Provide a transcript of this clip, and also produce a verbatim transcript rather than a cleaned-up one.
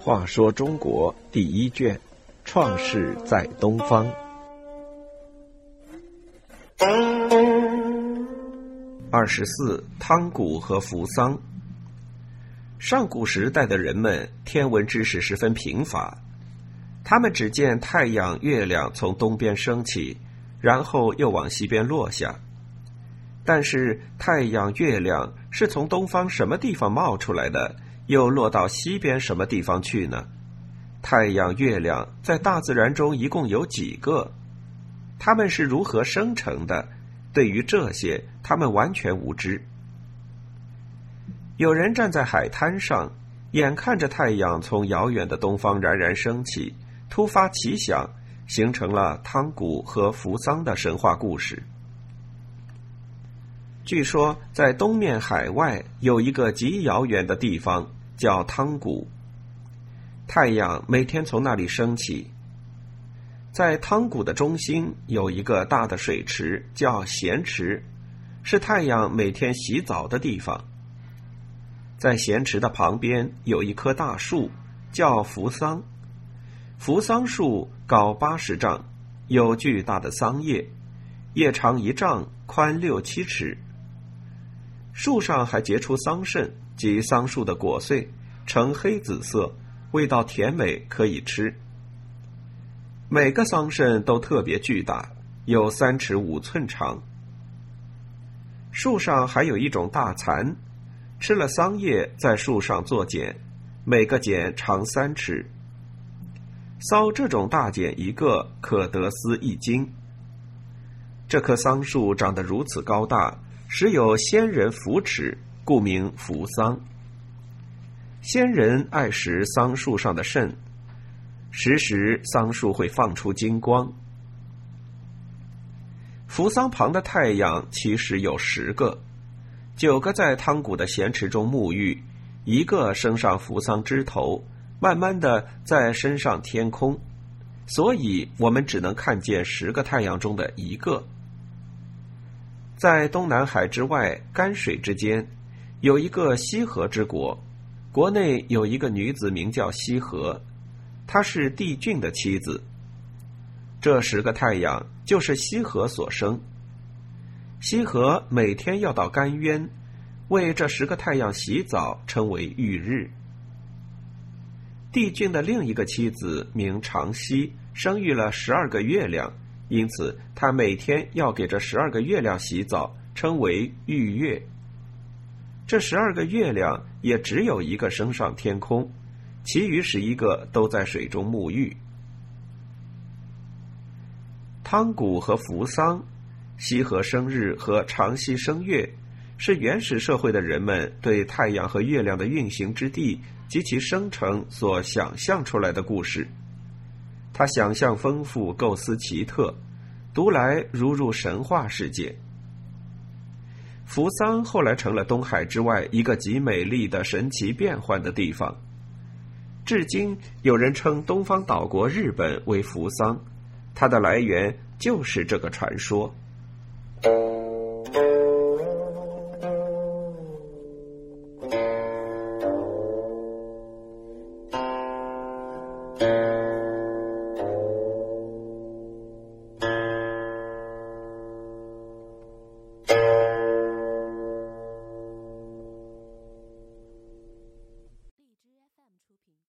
话说中国第一卷，创世在东方。二十四，汤谷和扶桑。上古时代的人们天文知识十分贫乏，他们只见太阳、月亮从东边升起，然后又往西边落下。但是太阳、月亮是从东方什么地方冒出来的，又落到西边什么地方去呢？太阳、月亮在大自然中一共有几个？它们是如何生成的？对于这些，他们完全无知。有人站在海滩上，眼看着太阳从遥远的东方冉冉升起，突发奇想，形成了汤谷和扶桑的神话故事。据说在东面海外有一个极遥远的地方叫汤谷，太阳每天从那里升起。在汤谷的中心有一个大的水池叫咸池，是太阳每天洗澡的地方。在咸池的旁边有一棵大树叫扶桑，扶桑树高八十丈，有巨大的桑叶，叶长一丈，宽六七尺。树上还结出桑葚及桑树的果穗，呈黑紫色，味道甜美，可以吃。每个桑葚都特别巨大，有三尺五寸长。树上还有一种大蚕，吃了桑叶在树上做茧，每个茧长三尺。搔这种大茧一个可得丝一斤。这棵桑树长得如此高大，时有仙人扶持，故名扶桑。仙人爱食桑树上的葚，时时桑树会放出金光。扶桑旁的太阳其实有十个，九个在汤谷的咸池中沐浴，一个升上扶桑枝头，慢慢的再升上天空，所以我们只能看见十个太阳中的一个。在东南海之外，干水之间有一个西河之国，国内有一个女子名叫西河，她是帝俊的妻子。这十个太阳就是西河所生。西河每天要到干渊为这十个太阳洗澡，称为浴日。帝俊的另一个妻子名长息，生育了十二个月亮，因此他每天要给这十二个月亮洗澡，称为浴月。这十二个月亮也只有一个升上天空，其余十一个都在水中沐浴。汤谷和扶桑、西河生日和长息生月，是原始社会的人们对太阳和月亮的运行之地及其生成所想象出来的故事。他想象丰富，构思奇特，读来如入神话世界。扶桑后来成了东海之外一个极美丽的神奇变幻的地方，至今有人称东方岛国日本为扶桑，它的来源就是这个传说。